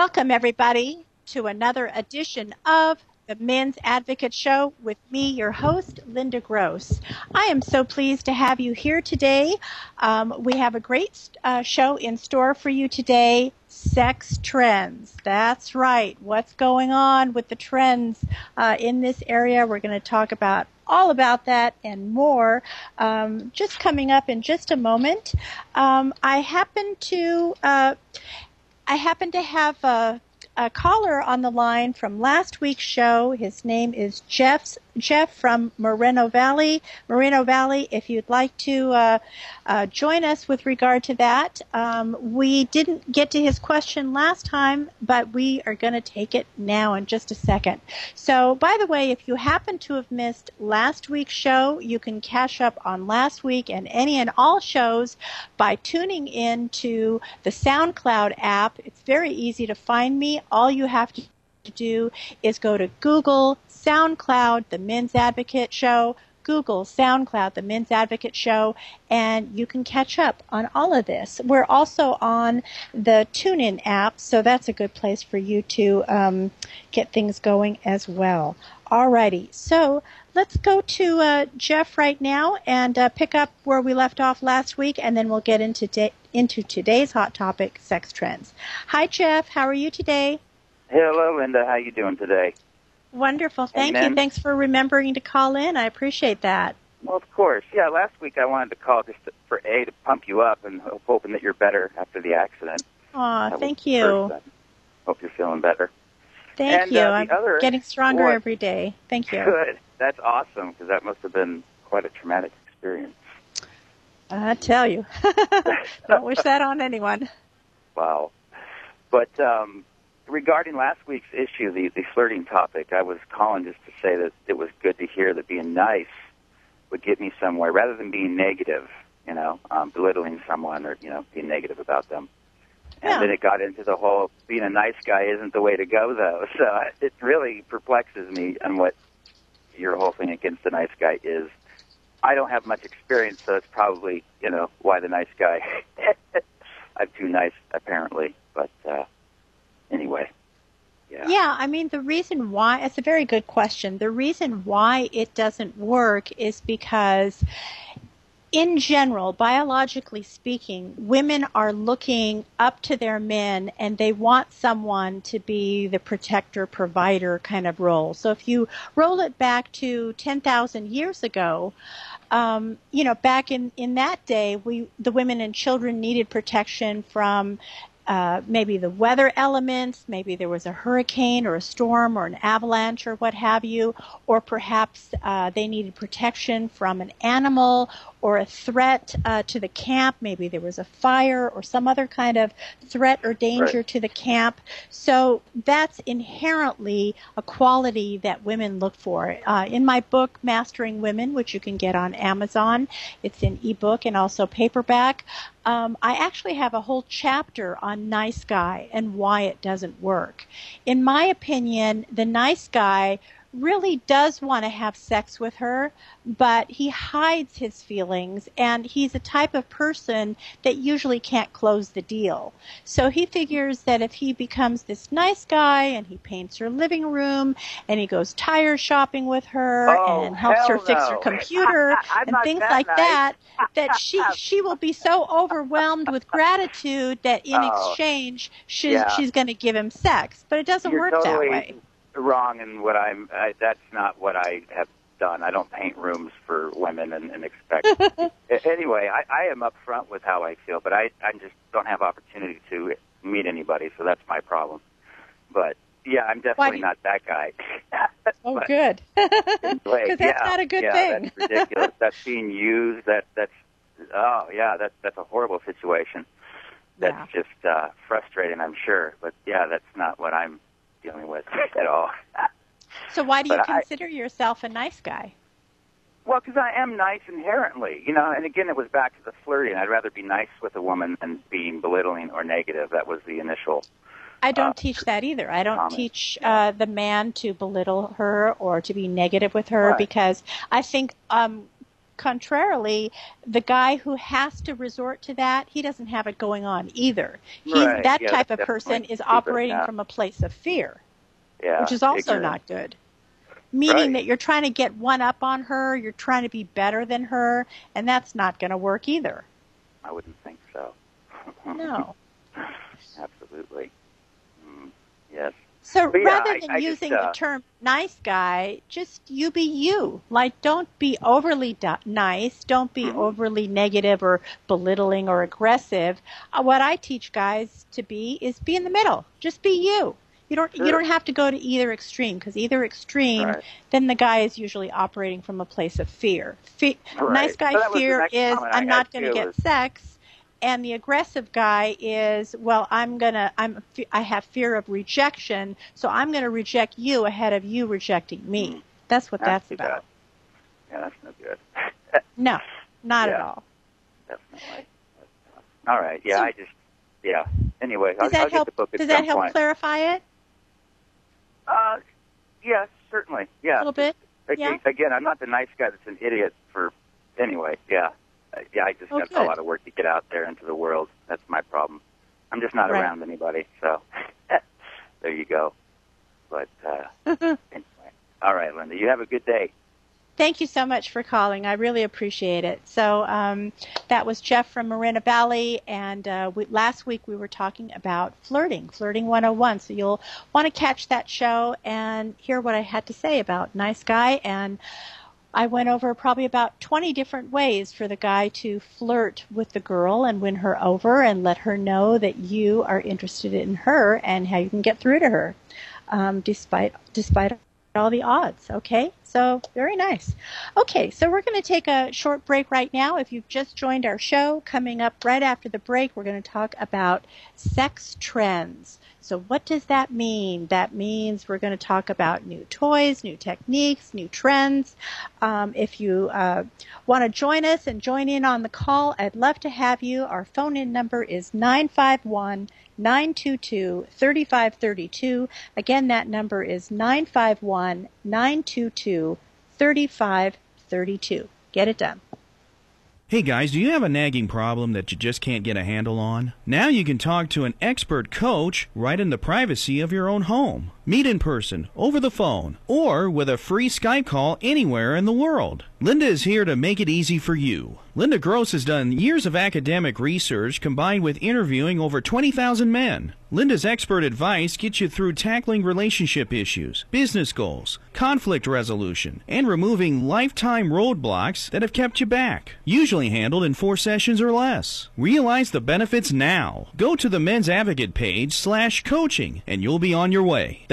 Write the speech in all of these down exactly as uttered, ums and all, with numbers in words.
Welcome, everybody, to another edition of the Men's Advocate Show with me, your host, Linda Gross. I am so pleased to have you here today. Um, we have a great uh, show in store for you today, sex trends. That's right. What's going on with the trends uh, in this area? We're going to talk about all about that and more um, just coming up in just a moment. Um, I happen to... Uh, I happen to have a, a caller on the line from last week's show. His name is Jeff, Jeff from Moreno Valley. Moreno Valley, if you'd like to uh, uh, join us with regard to that. Um, we didn't get to his question last time, but we are going to take it now in just a second. So, by the way, if you happen to have missed last week's show, you can catch up on last week and any and all shows by tuning in to the SoundCloud app. It's very easy to find me. All you have to do is go to Google, SoundCloud, The Men's Advocate Show, Google, SoundCloud, The Men's Advocate Show, and you can catch up on all of this. We're also on the TuneIn app, so that's a good place for you to um, get things going as well. Alrighty, so let's go to uh, Jeff right now and uh, pick up where we left off last week, and then we'll get into de- into today's hot topic, sex trends. Hi, Jeff. How are you today? Hello, Linda. How are you doing today? Wonderful. Thank Amen. you. Thanks for remembering to call in. I appreciate that. Well, of course. Yeah, last week I wanted to call just to, for A, to pump you up and hope, hoping that you're better after the accident. Aw, thank you. First, hope you're feeling better. Thank and, you. Uh, I'm other, getting stronger well, every day. Thank you. Good. That's awesome, because that must have been quite a traumatic experience. I tell you. Don't wish that on anyone. Wow. But... um regarding last week's issue, the, the flirting topic, I was calling just to say that it was good to hear that being nice would get me somewhere, rather than being negative, you know, um, belittling someone or, you know, being negative about them. And yeah. then it got into the whole, being a nice guy isn't the way to go, though. So it really perplexes me on what your whole thing against the nice guy is. I don't have much experience, so it's probably, you know, why the nice guy. I'm too nice, apparently, but... uh Anyway, yeah. Yeah, I mean, the reason why, it's a very good question. The reason why it doesn't work is because, in general, biologically speaking, women are looking up to their men, and they want someone to be the protector, provider kind of role. So if you roll it back to ten thousand years ago, Um, you know, back in, in that day, we the women and children needed protection from uh, maybe the weather elements, maybe there was a hurricane or a storm or an avalanche or what have you, or perhaps uh, they needed protection from an animal or a threat uh, to the camp. Maybe there was a fire or some other kind of threat or danger right. to the camp. So that's inherently a quality that women look for. Uh, in my book, Mastering Women, which you can get on Amazon, it's an ebook and also paperback, um, I actually have a whole chapter on nice guy and why it doesn't work. In my opinion, the nice guy really does want to have sex with her, but he hides his feelings, and he's a type of person that usually can't close the deal. So he figures that if he becomes this nice guy and he paints her living room and he goes tire shopping with her oh, and helps her no. fix her computer I, I, and things that like nice. that, that she she will be so overwhelmed with gratitude that in oh, exchange she's, yeah. she's going to give him sex. But it doesn't You're work totally- that way. Wrong, and what I'm I, that's not what I have done. I don't paint rooms for women and, and expect. Anyway, I, I am upfront with how I feel, but I, I just don't have opportunity to meet anybody, so that's my problem. But yeah, I'm definitely you... not that guy. Oh, but, good, because that's yeah, not a good yeah, thing. That's ridiculous. That's being used. That that's oh yeah, that's that's a horrible situation. That's yeah. just uh, frustrating, I'm sure. But yeah, that's not what I'm dealing with at all. So why do you but consider I, yourself a nice guy? Well, because I am nice inherently, you know, and again, it was back to the flirting. I'd rather be nice with a woman than being belittling or negative. That was the initial I don't uh, teach that either. I don't comment. teach uh, the man to belittle her or to be negative with her right. because I think um, contrarily, the guy who has to resort to that, he doesn't have it going on either. He's, right. That yeah, type of person is operating out. From a place of fear, yeah, which is also ignorant. Not good. Meaning right. that you're trying to get one up on her, you're trying to be better than her, and that's not going to work either. I wouldn't think so. No. Absolutely. Mm, yes. So yeah, rather than I, I using just, uh, the term nice guy, just you be you. Like, don't be overly do- nice. Don't be mm-hmm. overly negative or belittling or aggressive. Uh, what I teach guys to be is be in the middle. Just be you. You don't sure. you don't have to go to either extreme, because either extreme, right. then the guy is usually operating from a place of fear. Fe- right. Nice guy so fear is, I'm not going to get was... sex. And the aggressive guy is, well, I'm gonna, I'm, I have fear of rejection, so I'm gonna reject you ahead of you rejecting me. That's what that's, that's about. Bad. Yeah, that's no good. No, not yeah, at all. Definitely. All right. Yeah, so, I just, yeah. Anyway, I'll, I'll help, get the book. Does that help point. clarify it? Uh, yeah, certainly. Yeah, a little bit. Again, yeah. again, I'm not the nice guy that's an idiot for. Anyway, yeah. Yeah, I just oh, got good. a lot of work to get out there into the world. That's my problem. I'm just not right. around anybody, so there you go. But uh, anyway. All right, Linda, you have a good day. Thank you so much for calling. I really appreciate it. So um, that was Jeff from Moreno Valley, and uh, we, last week we were talking about flirting, Flirting one oh one. So you'll want to catch that show and hear what I had to say about nice guy, and I went over probably about twenty different ways for the guy to flirt with the girl and win her over and let her know that you are interested in her and how you can get through to her, um, despite despite all the odds. Okay, so very nice. Okay, so we're going to take a short break right now. If you've just joined our show, coming up right after the break, we're going to talk about sex trends. So what does that mean? That means we're going to talk about new toys, new techniques, new trends. Um, if you uh, want to join us and join in on the call, I'd love to have you. Our phone-in number is nine five one, nine two two, three five three two. Again, that number is nine five one, nine two two, three five three two. Get it done. Hey guys, do you have a nagging problem that you just can't get a handle on? Now you can talk to an expert coach right in the privacy of your own home. Meet in person, over the phone, or with a free Skype call anywhere in the world. Linda is here to make it easy for you. Linda Gross has done years of academic research combined with interviewing over twenty thousand men. Linda's expert advice gets you through tackling relationship issues, business goals, conflict resolution, and removing lifetime roadblocks that have kept you back. Usually handled in four sessions or less. Realize the benefits now. Go to the Men's Advocate page slash coaching and you'll be on your way.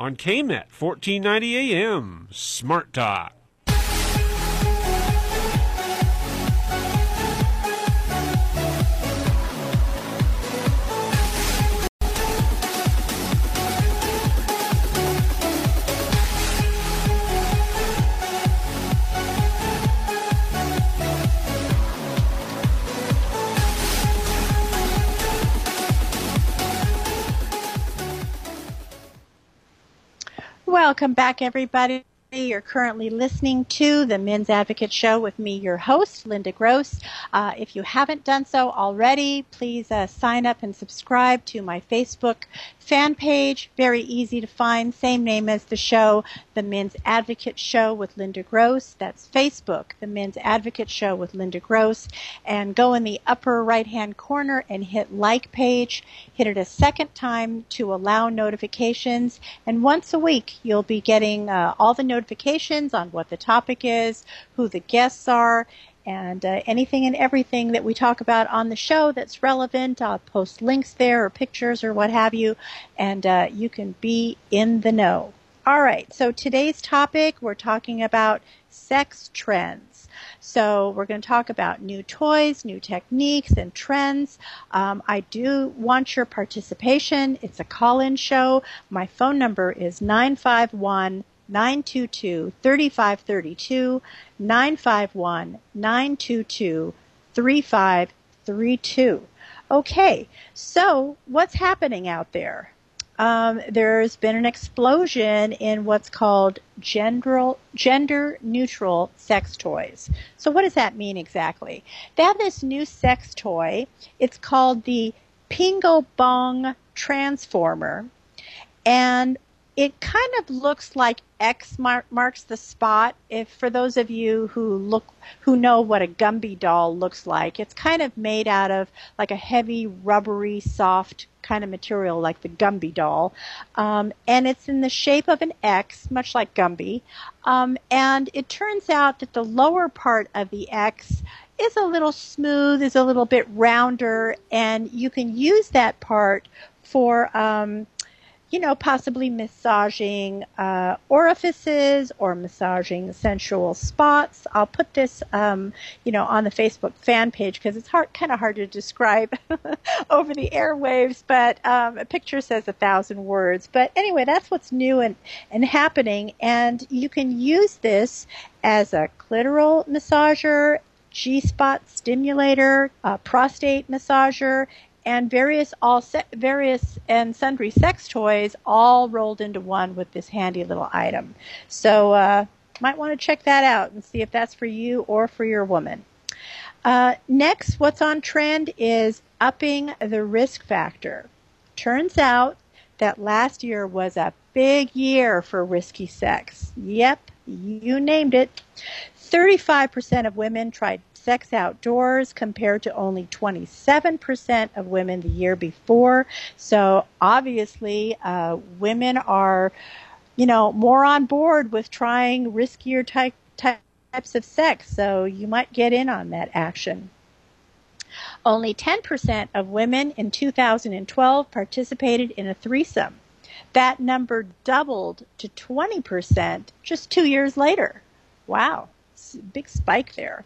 On K M E T, fourteen ninety A M, Smart Talk. Welcome back, everybody. You're currently listening to the Men's Advocate Show with me, your host, Linda Gross. Uh, if you haven't done so already, please uh, sign up and subscribe to my Facebook fan page, very easy to find, same name as the show, The Men's Advocate Show with Linda Gross. That's Facebook, The Men's Advocate Show with Linda Gross. And go in the upper right-hand corner and hit Like Page. Hit it a second time to allow notifications. And once a week, you'll be getting uh, all the notifications on what the topic is, who the guests are, and uh, anything and everything that we talk about on the show that's relevant. I'll post links there or pictures or what have you, and uh, you can be in the know. All right, so today's topic, we're talking about sex trends. So we're going to talk about new toys, new techniques, and trends. Um, I do want your participation. It's a call-in show. My phone number is nine five one, nine two two, three five three two, nine five one, nine two two, three five three two. Okay, so what's happening out there? Um, there's been an explosion in what's called gender, gender-neutral sex toys. So what does that mean exactly? They have this new sex toy. It's called the Pingo Bong Transformer, and it kind of looks like X mar- marks the spot. If for those of you who look, who know what a Gumby doll looks like, it's kind of made out of like a heavy, rubbery, soft kind of material, like the Gumby doll, um, and it's in the shape of an X, much like Gumby. Um, and it turns out that the lower part of the X is a little smooth, is a little bit rounder, and you can use that part for, Um, you know, possibly massaging uh, orifices or massaging sensual spots. I'll put this, um, you know, on the Facebook fan page because it's hard, kind of hard to describe over the airwaves, but um, a picture says a thousand words. But anyway, that's what's new and, and happening, and you can use this as a clitoral massager, G-spot stimulator, a prostate massager, and various all se- various and sundry sex toys all rolled into one with this handy little item. So uh, might want to check that out and see if that's for you or for your woman. Uh, next, what's on trend is upping the risk factor. Turns out that last year was a big year for risky sex. Yep, you named it. thirty-five percent of women tried sex outdoors compared to only twenty-seven percent of women the year before. So obviously, uh, women are, you know, more on board with trying riskier ty- types of sex. So you might get in on that action. Only ten percent of women in two thousand twelve participated in a threesome. That number doubled to twenty percent just two years later. Wow, big spike there.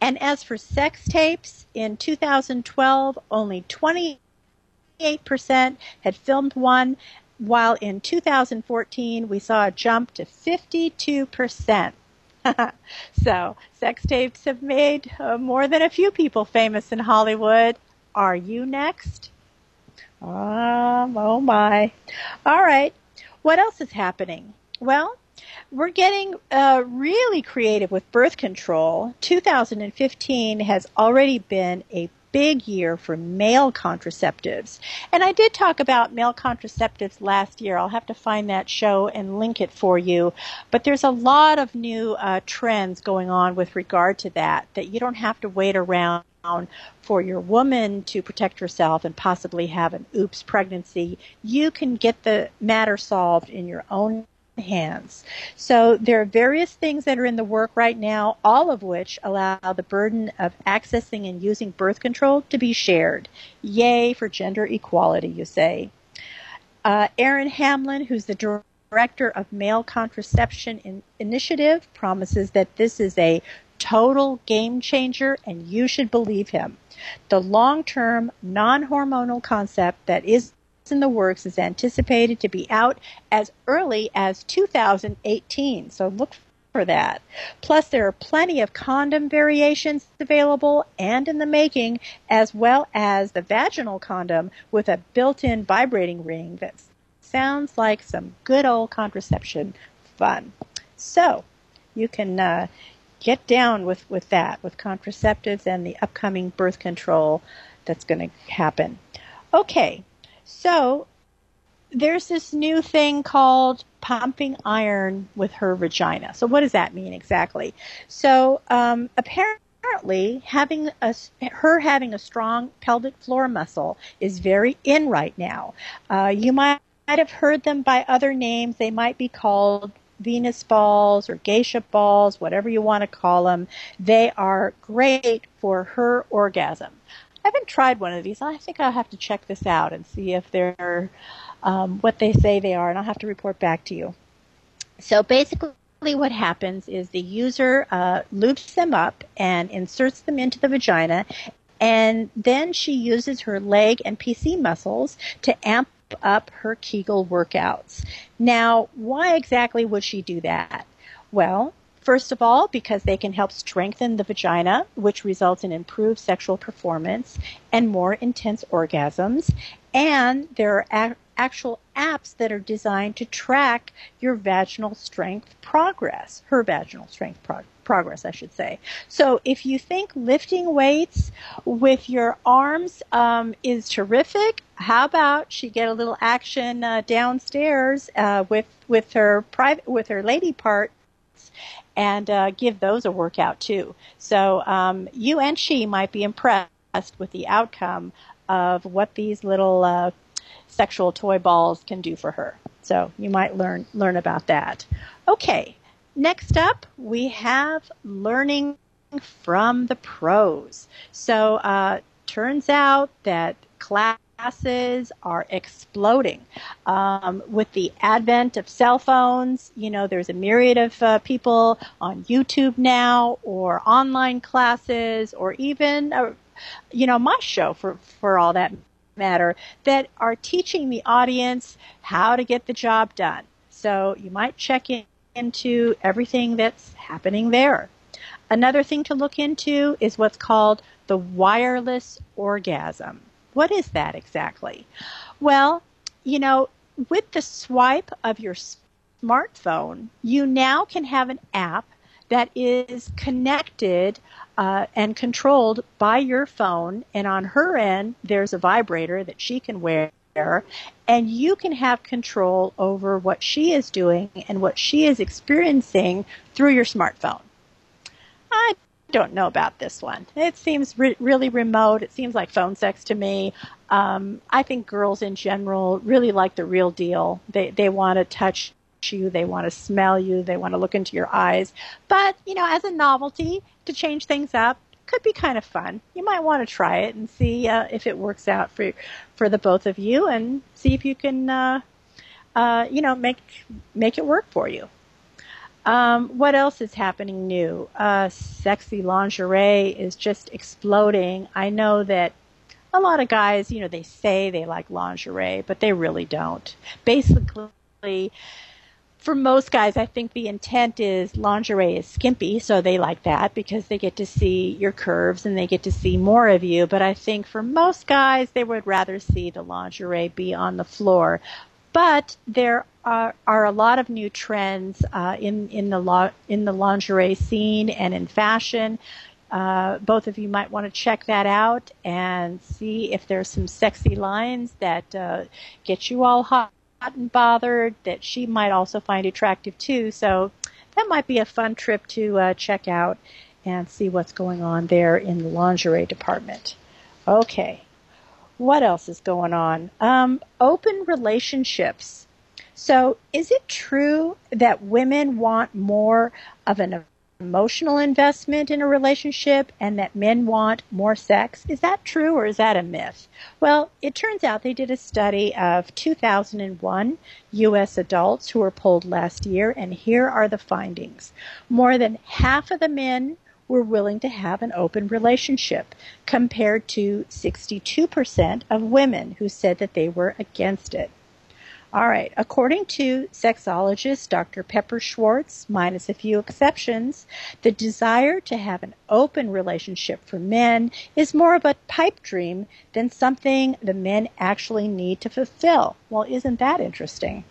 And as for sex tapes, in two thousand twelve, only twenty-eight percent had filmed one, while in two thousand fourteen, we saw a jump to fifty-two percent. So, sex tapes have made uh, more than a few people famous in Hollywood. Are you next? Um, oh, my. All right. What else is happening? Well, we're getting uh, really creative with birth control. two thousand fifteen has already been a big year for male contraceptives. And I did talk about male contraceptives last year. I'll have to find that show and link it for you. But there's a lot of new uh, trends going on with regard to that, that you don't have to wait around for your woman to protect herself and possibly have an oops pregnancy. You can get the matter solved in your own hands. So there are various things that are in the work right now, all of which allow the burden of accessing and using birth control to be shared. Yay for gender equality, you say. Uh, Aaron Hamlin, who's the director of Male Contraception Initiative, promises that this is a total game changer, and you should believe him. The long-term, non-hormonal concept that is in the works is anticipated to be out as early as two thousand eighteen, so look for that. Plus, there are plenty of condom variations available and in the making, as well as the vaginal condom with a built-in vibrating ring that sounds like some good old contraception fun. So you can uh, get down with, with that, with contraceptives and the upcoming birth control that's going to happen. Okay. So there's this new thing called pumping iron with her vagina. So what does that mean exactly? So um, apparently having a, her having a strong pelvic floor muscle is very in right now. Uh, you might have heard them by other names. They might be called Venus balls or geisha balls, whatever you want to call them. They are great for her orgasm. I haven't tried one of these. I think I'll have to check this out and see if they're um, what they say they are, and I'll have to report back to you. So basically what happens is the user uh, loops them up and inserts them into the vagina, and then she uses her leg and P C muscles to amp up her Kegel workouts. Now, why exactly would she do that? Well, first of all, because they can help strengthen the vagina, which results in improved sexual performance and more intense orgasms. And there are a- actual apps that are designed to track your vaginal strength progress, her vaginal strength pro- progress, I should say. So if you think lifting weights with your arms um, is terrific, how about she get a little action uh, downstairs uh, with with her private with her lady parts, and uh, give those a workout too. So um, you and she might be impressed with the outcome of what these little uh, sexual toy balls can do for her. So you might learn learn about that. Okay, next up we have learning from the pros. So uh, turns out that class Classes are exploding. Um, with the advent of cell phones, you know, there's a myriad of uh, people on YouTube now, or online classes, or even, uh, you know, my show for, for all that matter, that are teaching the audience how to get the job done. So you might check in, into everything that's happening there. Another thing to look into is what's called the wireless orgasm. What is that exactly? Well, you know, with the swipe of your smartphone, you now can have an app that is connected uh, and controlled by your phone. And on her end, there's a vibrator that she can wear. And you can have control over what she is doing and what she is experiencing through your smartphone. I don't know about this one. It seems re- really remote. It seems like phone sex to me. Um, I think girls in general really like the real deal. They they want to touch you. They want to smell you. They want to look into your eyes. But, you know, as a novelty, to change things up, could be kind of fun. You might want to try it and see uh, if it works out for, for the both of you, and see if you can, uh, uh, you know, make make it work for you. Um, what else is happening new? Uh, sexy lingerie is just exploding. I know that a lot of guys, you know, they say they like lingerie, but they really don't. Basically, for most guys, I think the intent is lingerie is skimpy, so they like that because they get to see your curves and they get to see more of you. But I think for most guys, they would rather see the lingerie be on the floor. But there are, are a lot of new trends uh, in in the lo- in the lingerie scene and in fashion. Uh, both of you might want to check that out and see if there's some sexy lines that uh, get you all hot and bothered that she might also find attractive too. So that might be a fun trip to uh, check out and see what's going on there in the lingerie department. Okay. What else is going on? Um, open relationships. So is it true that women want more of an emotional investment in a relationship and that men want more sex? Is that true, or is that a myth? Well, it turns out they did a study of two thousand one U S adults who were polled last year, and here are the findings. More than half of the men were willing to have an open relationship, compared to sixty-two percent of women who said that they were against it. All right, according to sexologist Doctor Pepper Schwartz, minus a few exceptions, the desire to have an open relationship for men is more of a pipe dream than something the men actually need to fulfill. Well, isn't that interesting?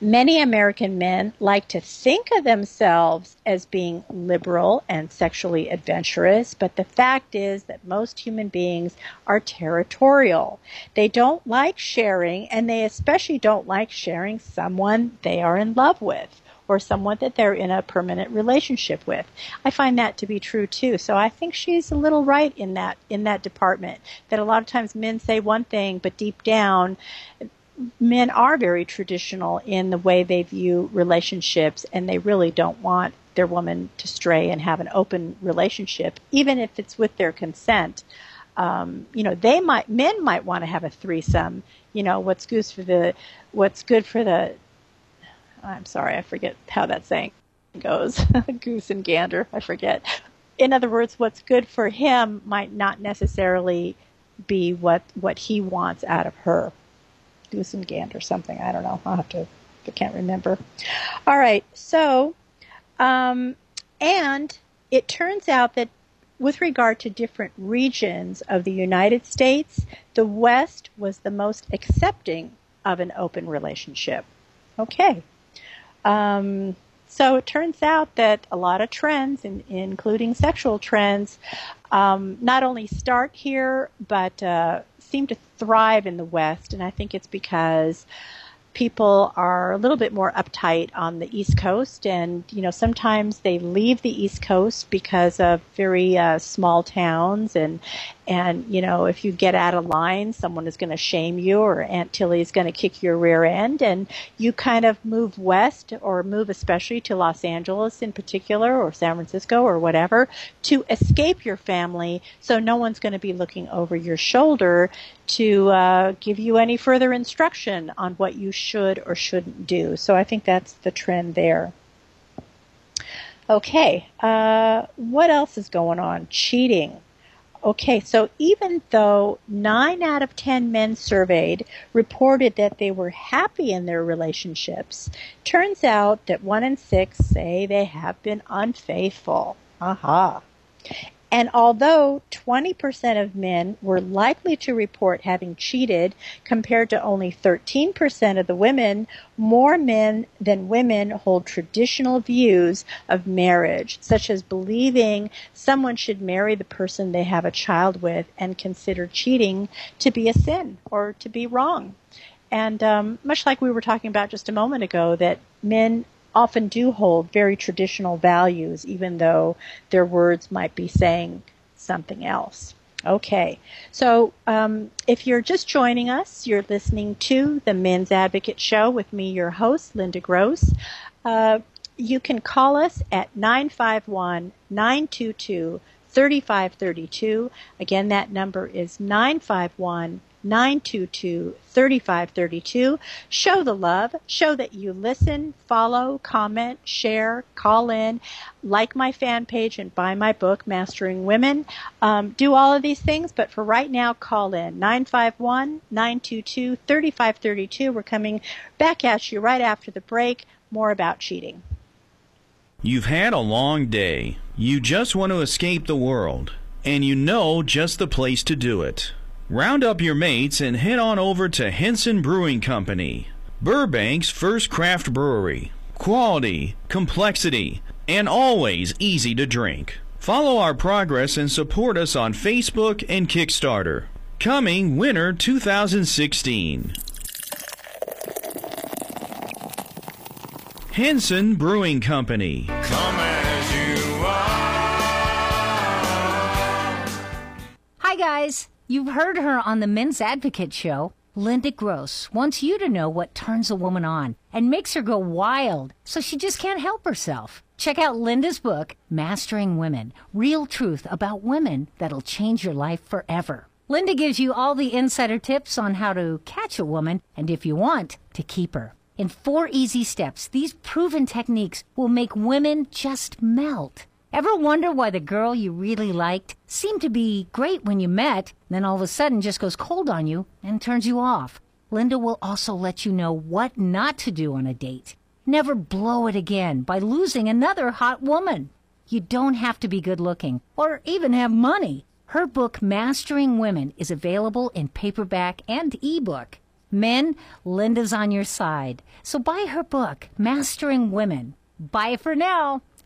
Many American men like to think of themselves as being liberal and sexually adventurous, but the fact is that most human beings are territorial. They don't like sharing, and they especially don't like sharing someone they are in love with or someone that they're in a permanent relationship with. I find that to be true too. So I think she's a little right in that in that department, that a lot of times men say one thing, but deep down, men are very traditional in the way they view relationships, and they really don't want their woman to stray and have an open relationship, even if it's with their consent. Um, you know, they might men might want to have a threesome. You know, what's good for the what's good for the I'm sorry, I forget how that saying goes. Goose and gander, I forget. In other words, what's good for him might not necessarily be what what he wants out of her. Goose and gander or something. I don't know. I'll have to, I can't remember. All right. So, um, and it turns out that with regard to different regions of the United States, the West was the most accepting of an open relationship. Okay. Um, so it turns out that a lot of trends, in, including sexual trends, um, not only start here, but uh, seem to thrive in the West, and I think it's because people are a little bit more uptight on the East Coast, and you know sometimes they leave the East Coast because of very uh, small towns, and and you know if you get out of line, someone is going to shame you, or Aunt Tilly is going to kick your rear end, and you kind of move west, or move especially to Los Angeles in particular, or San Francisco, or whatever, to escape your family, so no one's going to be looking over your shoulder to uh, give you any further instruction on what you should or shouldn't do. So I think that's the trend there. Okay, uh, what else is going on? Cheating. Okay, so even though nine out of ten men surveyed reported that they were happy in their relationships, turns out that one in six say they have been unfaithful. Aha. Uh-huh. And although twenty percent of men were likely to report having cheated compared to only thirteen percent of the women, more men than women hold traditional views of marriage, such as believing someone should marry the person they have a child with and consider cheating to be a sin or to be wrong. And um, much like we were talking about just a moment ago, that men often do hold very traditional values, even though their words might be saying something else. Okay, so um, if you're just joining us, you're listening to the Men's Advocate Show with me, your host, Linda Gross. Uh, you can call us at nine five one, nine two two, three five three two. Again, that number is nine five one, nine two two, three five three two. Show the love. Show that you listen, follow, comment, share, call in, like my fan page, and buy my book, Mastering Women. Um, do all of these things, but for right now, call in. nine five one, nine two two, three five three two. We're coming back at you right after the break. More about cheating. You've had a long day. You just want to escape the world, and you know just the place to do it. Round up your mates and head on over to Henson Brewing Company, Burbank's first craft brewery. Quality, complexity, and always easy to drink. Follow our progress and support us on Facebook and Kickstarter. Coming winter two thousand sixteen. Henson Brewing Company. Come as you are. Hi, guys. You've heard her on the Men's Advocate Show. Linda Gross wants you to know what turns a woman on and makes her go wild so she just can't help herself. Check out Linda's book, Mastering Women, Real Truth About Women That'll Change Your Life Forever. Linda gives you all the insider tips on how to catch a woman and, if you want, to keep her. In four easy steps, these proven techniques will make women just melt. Ever wonder why the girl you really liked seemed to be great when you met, then all of a sudden just goes cold on you and turns you off? Linda will also let you know what not to do on a date. Never blow it again by losing another hot woman. You don't have to be good looking or even have money. Her book, Mastering Women, is available in paperback and ebook. Men, Linda's on your side. So buy her book, Mastering Women. Bye for now.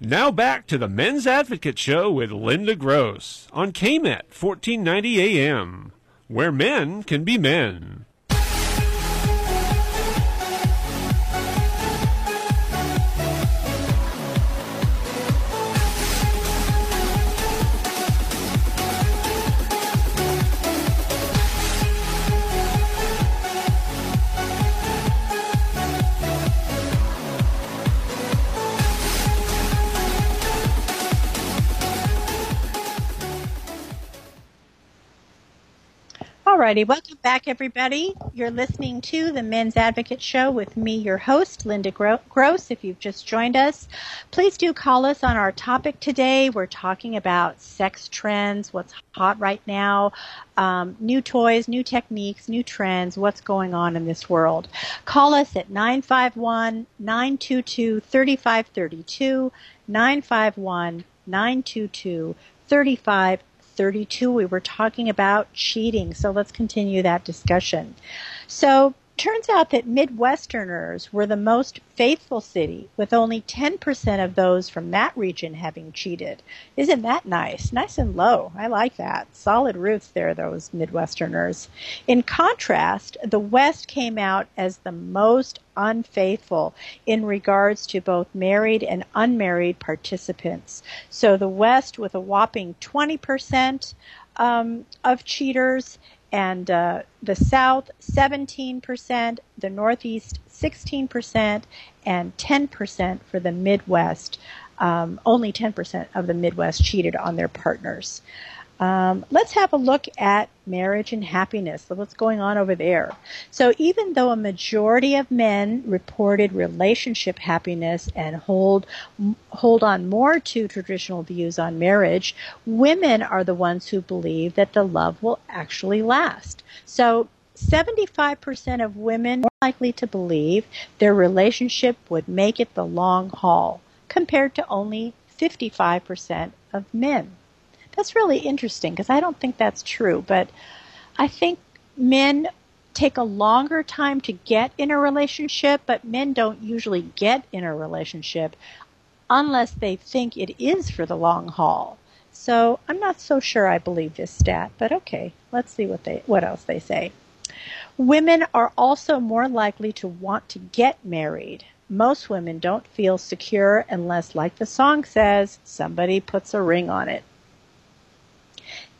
Now back to the Men's Advocate Show with Linda Gross on K M E T, fourteen ninety A M. Where men can be men. Alrighty, welcome back, everybody. You're listening to the Men's Advocate Show with me, your host, Linda Gross. If you've just joined us, please do call us on our topic today. We're talking about sex trends, what's hot right now, um, new toys, new techniques, new trends, what's going on in this world. Call us at nine five one, nine two two, three five three two, nine five one, nine two two, three five three two. thirty-two, we were talking about cheating, so let's continue that discussion. So, turns out that Midwesterners were the most faithful city, with only ten percent of those from that region having cheated. Isn't that nice? Nice and low. I like that. Solid roots there, those Midwesterners. In contrast, the West came out as the most unfaithful in regards to both married and unmarried participants. So the West with a whopping twenty percent um, of cheaters, and uh, the South seventeen percent, the Northeast sixteen percent, and ten percent for the Midwest. Um, only ten percent of the Midwest cheated on their partners. Um, let's have a look at marriage and happiness. So what's going on over there? So even though a majority of men reported relationship happiness and hold hold on more to traditional views on marriage, women are the ones who believe that the love will actually last. So seventy-five percent of women are likely to believe their relationship would make it the long haul, compared to only fifty-five percent of men. That's really interesting, because I don't think that's true, but I think men take a longer time to get in a relationship, but men don't usually get in a relationship unless they think it is for the long haul. So I'm not so sure I believe this stat, but okay, let's see what they what else they say. Women are also more likely to want to get married. Most women don't feel secure unless, like the song says, somebody puts a ring on it.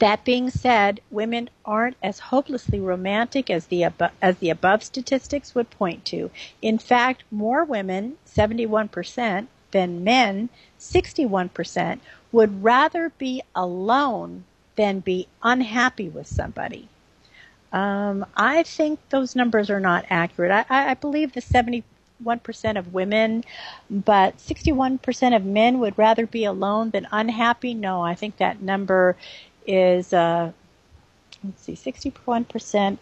That being said, women aren't as hopelessly romantic as the above, as the above statistics would point to. In fact, more women, seventy-one percent, than men, sixty-one percent, would rather be alone than be unhappy with somebody. Um, I think those numbers are not accurate. I, I, I believe the seventy percent one percent of women, but sixty-one percent of men would rather be alone than unhappy. No, I think that number is, uh, let's see, sixty-one percent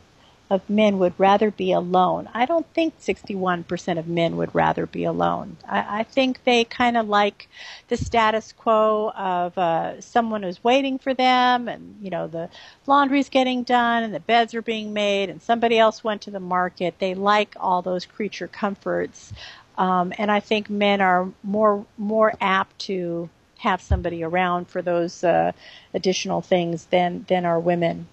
of men would rather be alone. I don't think sixty-one percent of men would rather be alone. I, I think they kind of like the status quo of uh, someone who's waiting for them, and, you know, the laundry's getting done and the beds are being made and somebody else went to the market. They like all those creature comforts. Um, and I think men are more more apt to have somebody around for those uh, additional things than, than are women.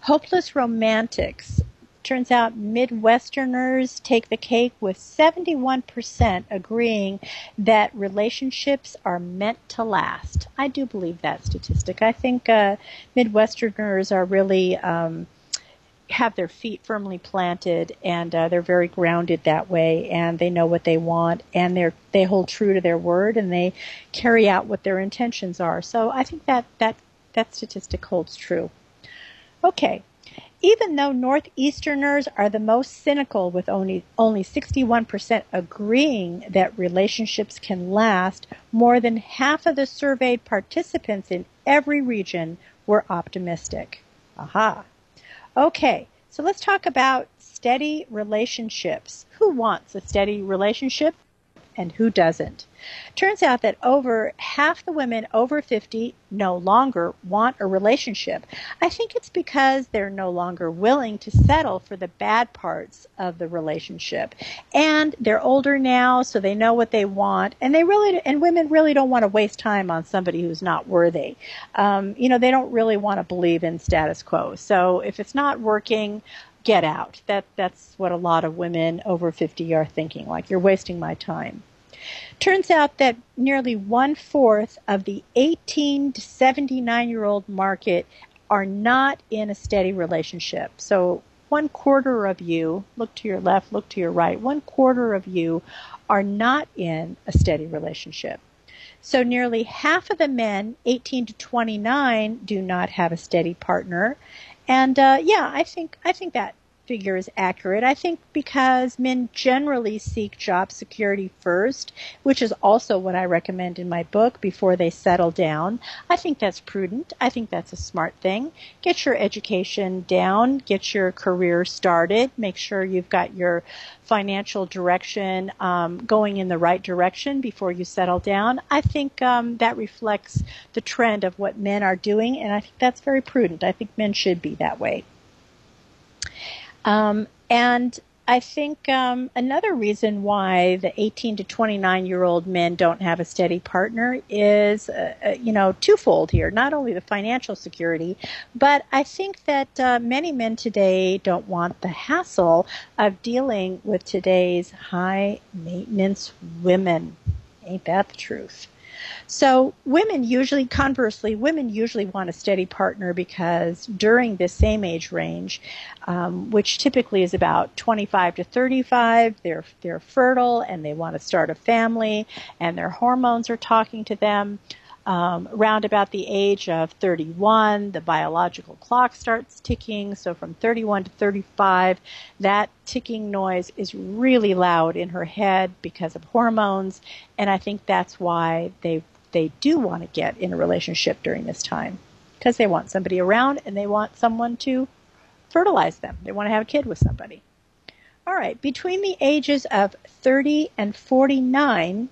Hopeless romantics. Turns out Midwesterners take the cake, with seventy-one percent agreeing that relationships are meant to last. I do believe that statistic. I think uh, Midwesterners are really um, have their feet firmly planted, and uh, they're very grounded that way, and they know what they want, and they're they hold true to their word, and they carry out what their intentions are. So I think that that, that statistic holds true. Okay, Even though Northeasterners are the most cynical, with only only sixty-one percent agreeing that relationships can last, more than half of the surveyed participants in every region were optimistic. Aha. Okay, so let's talk about steady relationships. Who wants a steady relationship and who doesn't? Turns out that over half the women over fifty no longer want a relationship. I think it's because they're no longer willing to settle for the bad parts of the relationship. And they're older now, so they know what they want. And they really, and women really don't want to waste time on somebody who's not worthy. Um, you know, they don't really want to believe in status quo. So if it's not working, get out. That, that's what a lot of women over fifty are thinking, like, you're wasting my time. Turns out that nearly one-fourth of the eighteen to seventy-nine-year-old market are not in a steady relationship. So one quarter of you, look to your left, look to your right, one quarter of you are not in a steady relationship. So nearly half of the men, eighteen to twenty-nine, do not have a steady partner. And uh, yeah, I think I think that figure is accurate. I think because men generally seek job security first, which is also what I recommend in my book, before they settle down. I think that's prudent. I think that's a smart thing. Get your education down. Get your career started. Make sure you've got your financial direction um, going in the right direction before you settle down. I think um, that reflects the trend of what men are doing, and I think that's very prudent. I think men should be that way. Um, and I think um, another reason why the eighteen to twenty-nine-year-old men don't have a steady partner is, uh, uh, you know, twofold here. Not only the financial security, but I think that uh, many men today don't want the hassle of dealing with today's high-maintenance women. Ain't that the truth? So women usually, conversely, women usually want a steady partner because during this same age range, um, which typically is about twenty-five to thirty-five, they're they're fertile and they want to start a family, and their hormones are talking to them. Um, around about the age of thirty-one, the biological clock starts ticking. So from thirty-one to thirty-five, that ticking noise is really loud in her head because of hormones. And I think that's why they they do want to get in a relationship during this time, because they want somebody around and they want someone to fertilize them. They want to have a kid with somebody. All right, between the ages of thirty and forty-nine,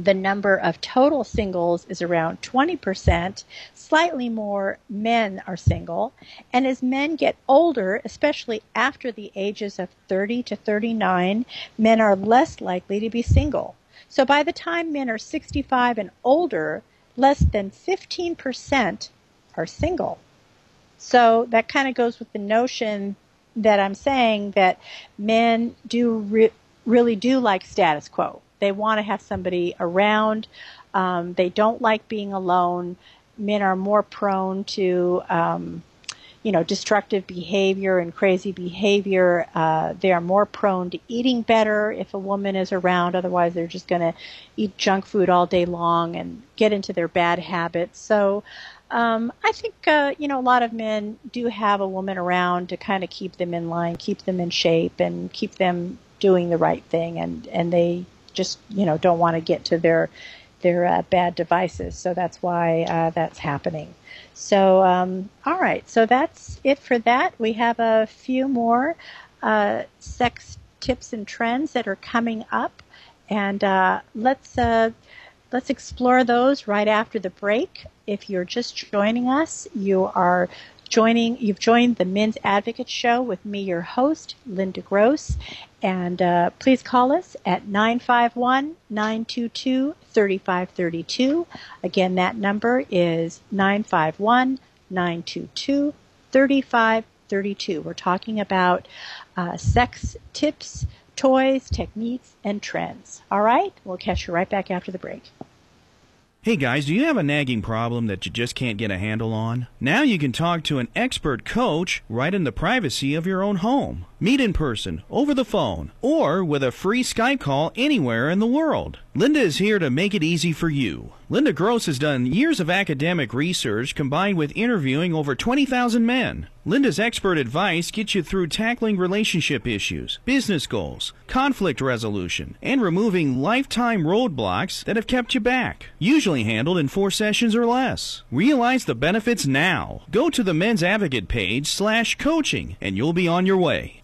the number of total singles is around twenty percent. Slightly more men are single. And as men get older, especially after the ages of thirty to thirty-nine, men are less likely to be single. So by the time men are sixty-five and older, less than fifteen percent are single. So that kind of goes with the notion that I'm saying that men do re- really do like status quo. They want to have somebody around. Um, they don't like being alone. Men are more prone to, um, you know, destructive behavior and crazy behavior. Uh, they are more prone to eating better if a woman is around. Otherwise, they're just going to eat junk food all day long and get into their bad habits. So um, I think, uh, you know, a lot of men do have a woman around to kind of keep them in line, keep them in shape, and keep them doing the right thing. And, and they just, you know, don't want to get to their their uh, bad devices. So that's why uh, that's happening. So, um, all right. So that's it for that. We have a few more uh, sex tips and trends that are coming up. And uh, let's uh, let's explore those right after the break. If you're just joining us, you are joining. You've joined the Men's Advocate Show with me, your host, Linda Gross. And uh, please call us at nine five one, nine two two, three five three two. Again, that number is nine five one, nine two two, three five three two. We're talking about uh, sex tips, toys, techniques, and trends. All right? We'll catch you right back after the break. Hey guys, do you have a nagging problem that you just can't get a handle on? Now you can talk to an expert coach right in the privacy of your own home. Meet in person, over the phone, or with a free Skype call anywhere in the world. Linda is here to make it easy for you. Linda Gross has done years of academic research combined with interviewing over twenty thousand men. Linda's expert advice gets you through tackling relationship issues, business goals, conflict resolution, and removing lifetime roadblocks that have kept you back, usually handled in four sessions or less. Realize the benefits now. Go to the Men's Advocate page slash coaching and you'll be on your way.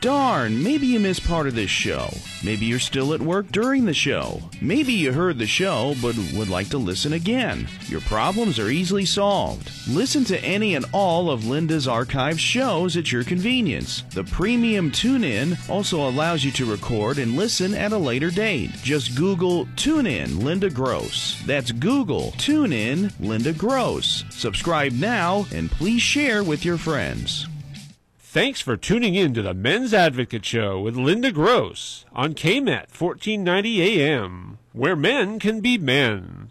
Darn, maybe you missed part of this show. Maybe you're still at work during the show. Maybe you heard the show but would like to listen again. Your problems are easily solved. Listen to any and all of Linda's archive shows at your convenience. The premium TuneIn also allows you to record and listen at a later date. Just Google TuneIn Linda Gross. That's Google TuneIn Linda Gross. Subscribe now and please share with your friends. Thanks for tuning in to the Men's Advocate Show with Linda Gross on K M E T fourteen ninety A M, where men can be men.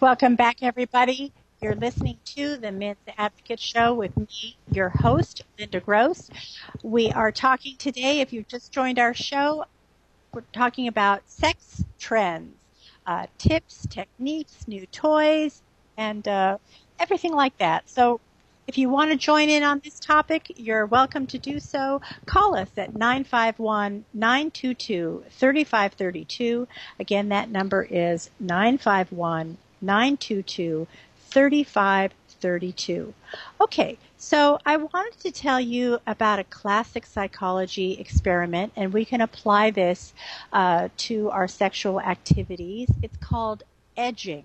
Welcome back, everybody. You're listening to the Men's Advocate Show with me, your host, Linda Gross. We are talking today, if you've just joined our show, we're talking about sex trends, uh, tips, techniques, new toys, and uh, everything like that. So if you want to join in on this topic, you're welcome to do so. Call us at nine five one, nine two two, three five three two. Again, that number is nine five one, nine two two, three five three two. Okay, so I wanted to tell you about a classic psychology experiment, and we can apply this uh, to our sexual activities. It's called edging.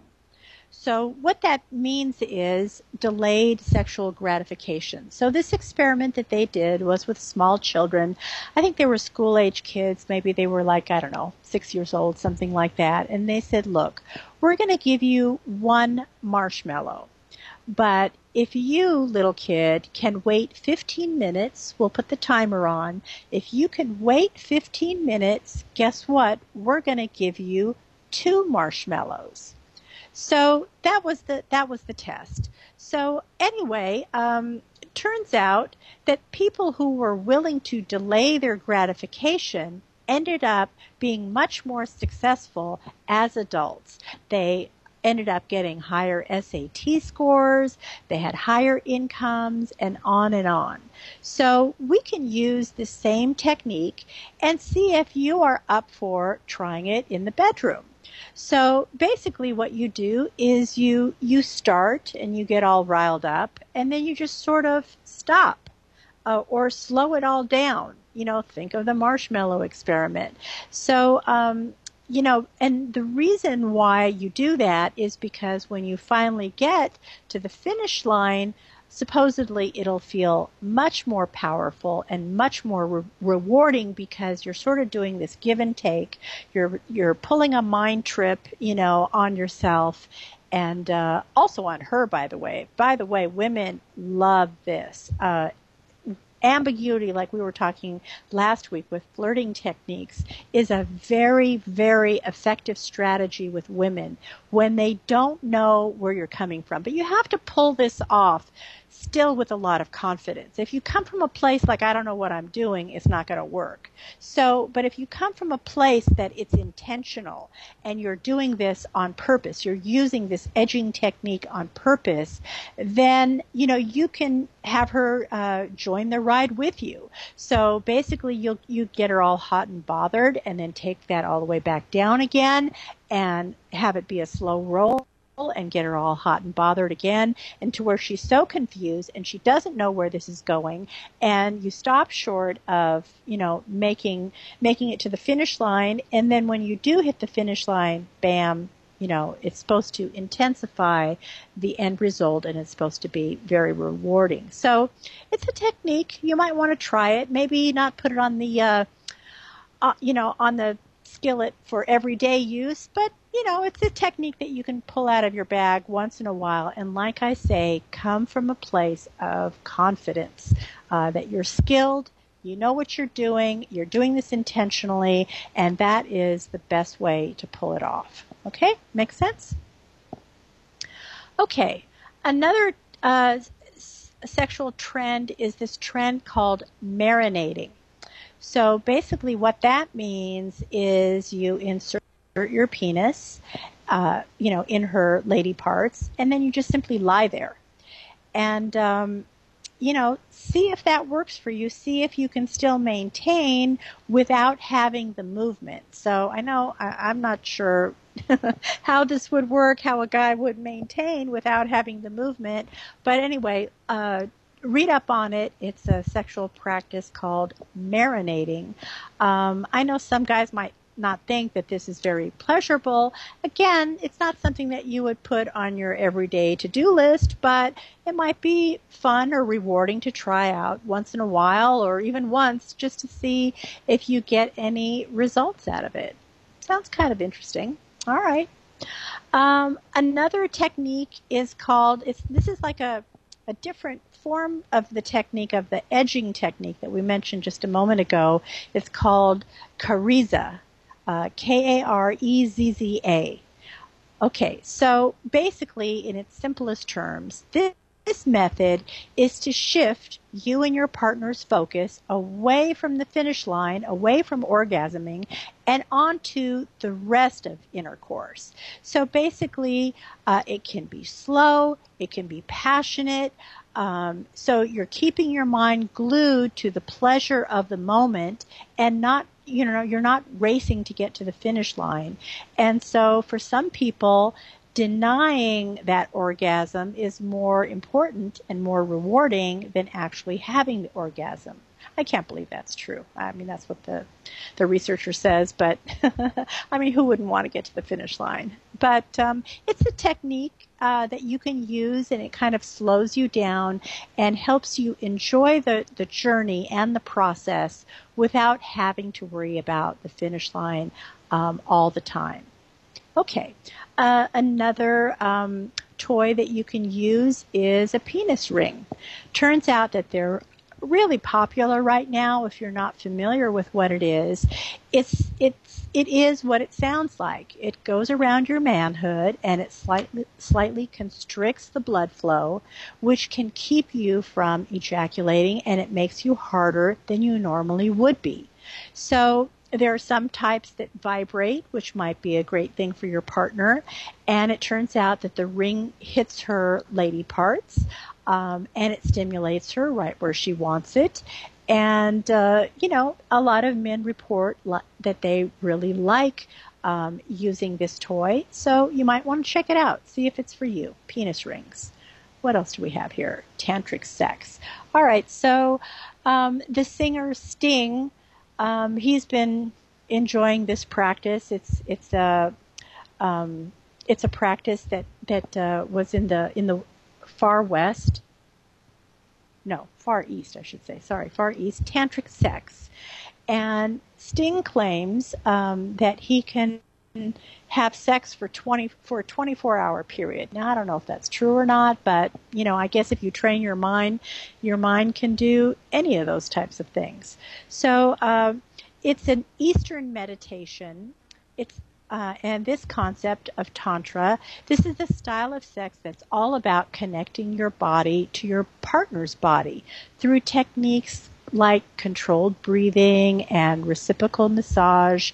So what that means is delayed sexual gratification. So this experiment that they did was with small children. I think they were school-age kids. Maybe they were like, I don't know, six years old, something like that. And they said, look, we're going to give you one marshmallow. But if you, little kid, can wait fifteen minutes, we'll put the timer on. If you can wait fifteen minutes, guess what? We're going to give you two marshmallows. So that was the that was the test. So anyway, um, it turns out that people who were willing to delay their gratification ended up being much more successful as adults. They ended up getting higher S A T scores, they had higher incomes, and on and on. So we can use the same technique and see if you are up for trying it in the bedroom. So basically what you do is you you start and you get all riled up, and then you just sort of stop uh, or slow it all down. You know, think of the marshmallow experiment. So, um, you know, and the reason why you do that is because when you finally get to the finish line, supposedly it'll feel much more powerful and much more re rewarding because you're sort of doing this give and take. You're you're pulling a mind trip, you know, on yourself and uh, also on her, by the way. By the way, women love this. Uh, ambiguity, like we were talking last week with flirting techniques, is a very, very effective strategy with women when they don't know where you're coming from. But you have to pull this off still with a lot of confidence. If you come from a place like, I don't know what I'm doing, it's not going to work. So, but if you come from a place that it's intentional and you're doing this on purpose, you're using this edging technique on purpose, then, you know, you can have her uh, join the ride with you. So basically you'll, you get her all hot and bothered and then take that all the way back down again and have it be a slow roll, and get her all hot and bothered again, and to where she's so confused and she doesn't know where this is going, and you stop short of, you know, making making it to the finish line. And then when you do hit the finish line, bam, you know, it's supposed to intensify the end result, and it's supposed to be very rewarding. So it's a technique. You might want to try it. Maybe not put it on the, uh, uh, you know, on the skillet for everyday use, but you know, it's a technique that you can pull out of your bag once in a while. And like I say, come from a place of confidence, uh, that you're skilled, you know what you're doing, you're doing this intentionally, and that is the best way to pull it off. Okay? Makes sense? Okay. Another uh, s- sexual trend is this trend called marinating. So basically what that means is you insert your penis, uh, you know, in her lady parts, and then you just simply lie there. And, um, you know, see if that works for you. See if you can still maintain without having the movement. So I know I, I'm not sure how this would work, how a guy would maintain without having the movement. But anyway, uh, read up on it. It's a sexual practice called marinating. Um, I know some guys might not think that this is very pleasurable. Again, it's not something that you would put on your everyday to-do list, but it might be fun or rewarding to try out once in a while, or even once, just to see if you get any results out of it. Sounds kind of interesting. All right. Um, another technique is called, it's, this is like a, a different form of the technique, of the edging technique that we mentioned just a moment ago. It's called Karezza. Uh, K A R E Z Z A. Okay, so basically, in its simplest terms, this, this method is to shift you and your partner's focus away from the finish line, away from orgasming, and onto the rest of intercourse. So basically, uh, it can be slow, it can be passionate, Um, so you're keeping your mind glued to the pleasure of the moment, and not, you know, you're not racing to get to the finish line. And so for some people, denying that orgasm is more important and more rewarding than actually having the orgasm. I can't believe that's true. I mean, that's what the, the researcher says, but I mean, who wouldn't want to get to the finish line? But um, it's a technique uh, that you can use, and it kind of slows you down and helps you enjoy the, the journey and the process without having to worry about the finish line um, all the time. Okay, uh, another um, toy that you can use is a penis ring. Turns out that there are really popular right now. If you're not familiar with what it is, it's it's it is what it sounds like. It goes around your manhood, and it slightly slightly constricts the blood flow, which can keep you from ejaculating, and it makes you harder than you normally would be. So there are some types that vibrate, which might be a great thing for your partner, and it turns out that the ring hits her lady parts, Um, and it stimulates her right where she wants it. And, uh, you know, a lot of men report li- that they really like um, using this toy. So you might want to check it out. See if it's for you. Penis rings. What else do we have here? Tantric sex. All right. So um, the singer Sting, um, he's been enjoying this practice. It's, it's, a, um, it's a practice that, that uh, was in the, in the, Far West, no, Far East, I should say, sorry, Far East, tantric sex. And Sting claims um, that he can have sex for twenty for a twenty-four hour period. Now, I don't know if that's true or not, but, you know, I guess if you train your mind, your mind can do any of those types of things. So uh, it's an Eastern meditation. It's uh, and this concept of Tantra. This is the style of sex that's all about connecting your body to your partner's body through techniques like controlled breathing and reciprocal massage.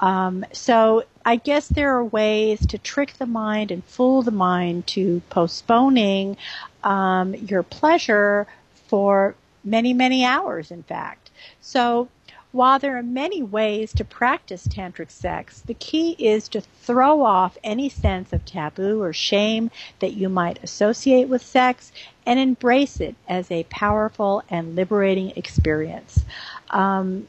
Um, so I guess there are ways to trick the mind and fool the mind to postponing um, your pleasure for many, many hours, in fact. So while there are many ways to practice tantric sex, the key is to throw off any sense of taboo or shame that you might associate with sex and embrace it as a powerful and liberating experience. Um,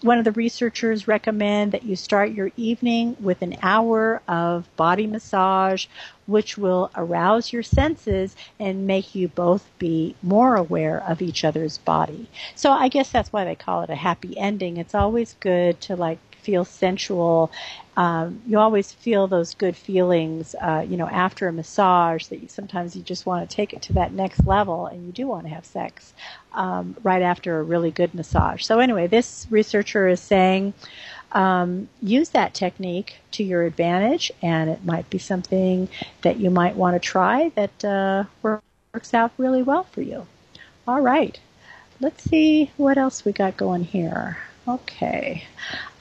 One of the researchers recommend that you start your evening with an hour of body massage, which will arouse your senses and make you both be more aware of each other's body. So I guess that's why they call it a happy ending. It's always good to like feel sensual. Um, you always feel those good feelings, uh, you know, after a massage, that you, sometimes you just want to take it to that next level, and you do want to have sex um, right after a really good massage. So anyway, this researcher is saying um, use that technique to your advantage, and it might be something that you might want to try that uh, works out really well for you. All right. Let's see what else we got going here. Okay.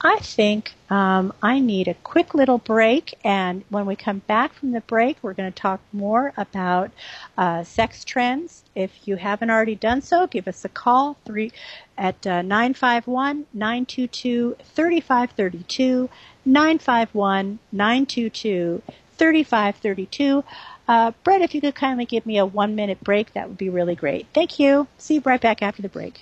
I think um, I need a quick little break, and when we come back from the break, we're going to talk more about uh, sex trends. If you haven't already done so, give us a call three at uh, nine five one, nine two two, three five three two, nine five one, nine two two, three five three two. Uh, Brett, if you could kindly give me a one-minute break, that would be really great. Thank you. See you right back after the break.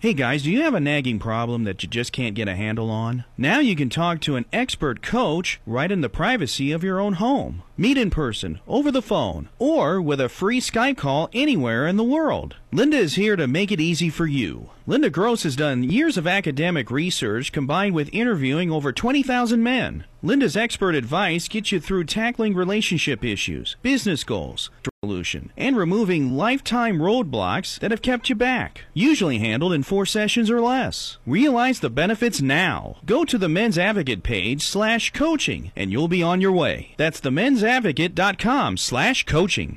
Hey guys, do you have a nagging problem that you just can't get a handle on? Now you can talk to an expert coach right in the privacy of your own home. Meet in person, over the phone, or with a free Skype call anywhere in the world. Linda is here to make it easy for you. Linda Gross has done years of academic research combined with interviewing over twenty thousand men. Linda's expert advice gets you through tackling relationship issues, business goals, solution, and removing lifetime roadblocks that have kept you back. Usually handled in four sessions or less. Realize the benefits now. Go to the Men's Advocate page slash coaching and you'll be on your way. That's the men's advocate dot com slash coaching.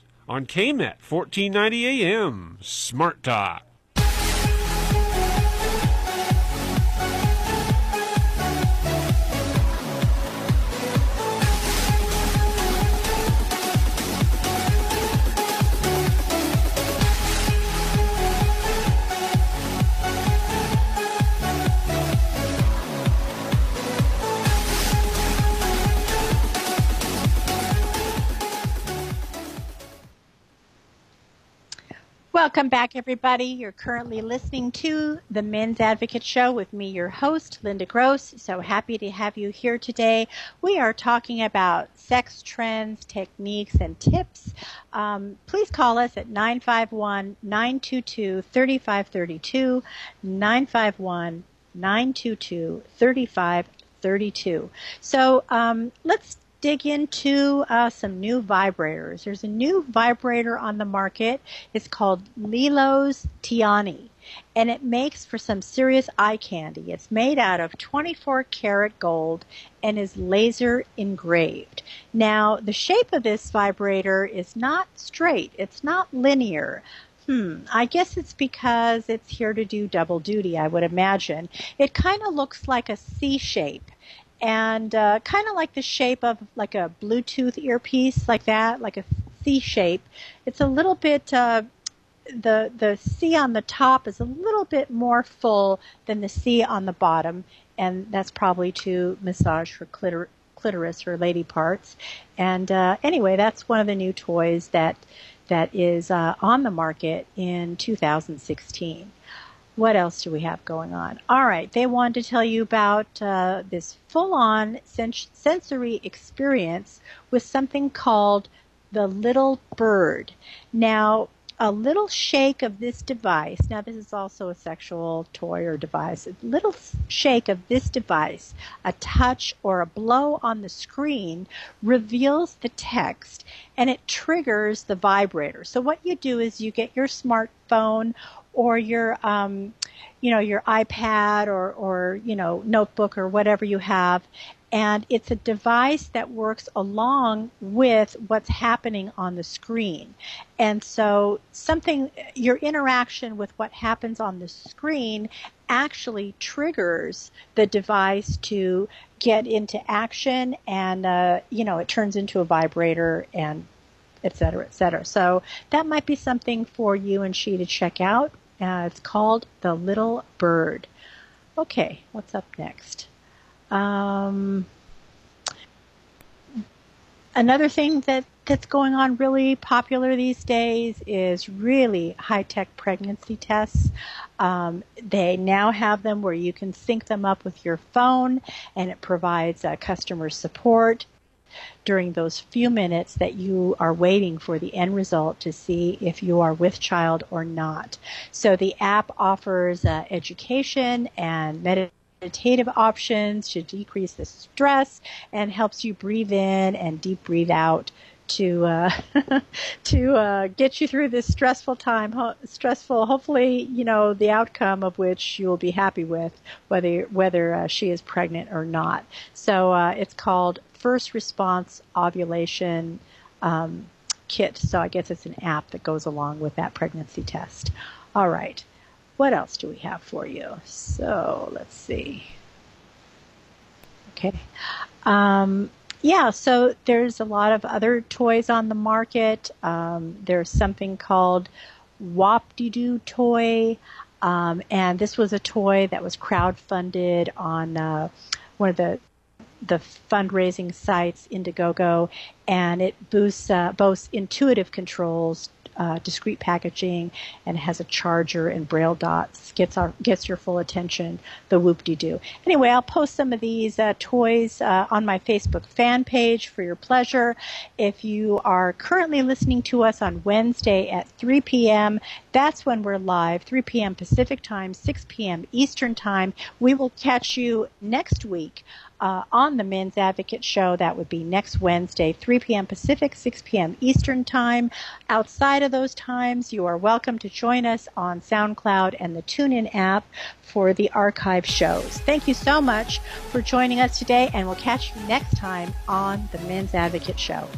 On K M E T, fourteen ninety A M, Smart Talk. Welcome back, everybody. You're currently listening to the Men's Advocate Show with me, your host, Linda Gross. So happy to have you here today. We are talking about sex trends, techniques, and tips. Um, please call us at nine five one, nine two two, three five three two, nine five one, nine two two, three five three two. So um, let's dig into uh, some new vibrators. There's a new vibrator on the market. It's called Lilo's Tiani, and it makes for some serious eye candy. It's made out of twenty-four karat gold and is laser engraved. Now, the shape of this vibrator is not straight. It's not linear. Hmm, I guess it's because it's here to do double duty, I would imagine. It kind of looks like a C shape. And uh, kind of like the shape of like a Bluetooth earpiece, like that, like a C shape. It's a little bit, uh, the the C on the top is a little bit more full than the C on the bottom, and that's probably to massage her clitor- clitoris or lady parts. And uh, anyway, that's one of the new toys that that is uh, on the market in two thousand sixteen. What else do we have going on? All right, they want to tell you about uh, this full-on sens- sensory experience with something called the Little Bird. Now, a little shake of this device, now this is also a sexual toy or device, a little shake of this device, a touch or a blow on the screen reveals the text and it triggers the vibrator. So what you do is you get your smartphone or your, um, you know, your iPad or, or, you know, notebook or whatever you have. And it's a device that works along with what's happening on the screen. And so something, your interaction with what happens on the screen actually triggers the device to get into action and, uh, you know, it turns into a vibrator and et cetera, et cetera. So that might be something for you and she to check out. Uh, it's called the Little Bird. Okay, what's up next? Um, another thing that, that's going on really popular these days is really high-tech pregnancy tests. Um, they now have them where you can sync them up with your phone, and it provides uh, customer support during those few minutes that you are waiting for the end result to see if you are with child or not. So the app offers uh, education and meditation. Meditative options to decrease the stress and helps you breathe in and deep breathe out to uh, to uh, get you through this stressful time. Ho- stressful, hopefully, you know, the outcome of which you will be happy with, whether whether uh, she is pregnant or not. So uh, it's called First Response Ovulation um, Kit. So I guess it's an app that goes along with that pregnancy test. All right. What else do we have for you? So let's see. Okay. Um, yeah, so there's a lot of other toys on the market. Um, there's something called Wop-de-doo toy. Um, and this was a toy that was crowdfunded on uh, one of the the fundraising sites, Indiegogo. And it boosts, uh, boasts intuitive controls, Uh, discrete packaging, and has a charger and braille dots. Gets our, gets your full attention, the whoop-de-doo. Anyway, I'll post some of these uh, toys uh, on my Facebook fan page for your pleasure. If you are currently listening to us on Wednesday at three p.m., that's when we're live, three p.m. Pacific time, six p.m. Eastern time. We will catch you next week Uh, on the Men's Advocate Show. That would be next Wednesday, three p.m. Pacific, six p.m. Eastern Time. Outside of those times, you are welcome to join us on SoundCloud and the TuneIn app for the archive shows. Thank you so much for joining us today, and we'll catch you next time on the Men's Advocate Show.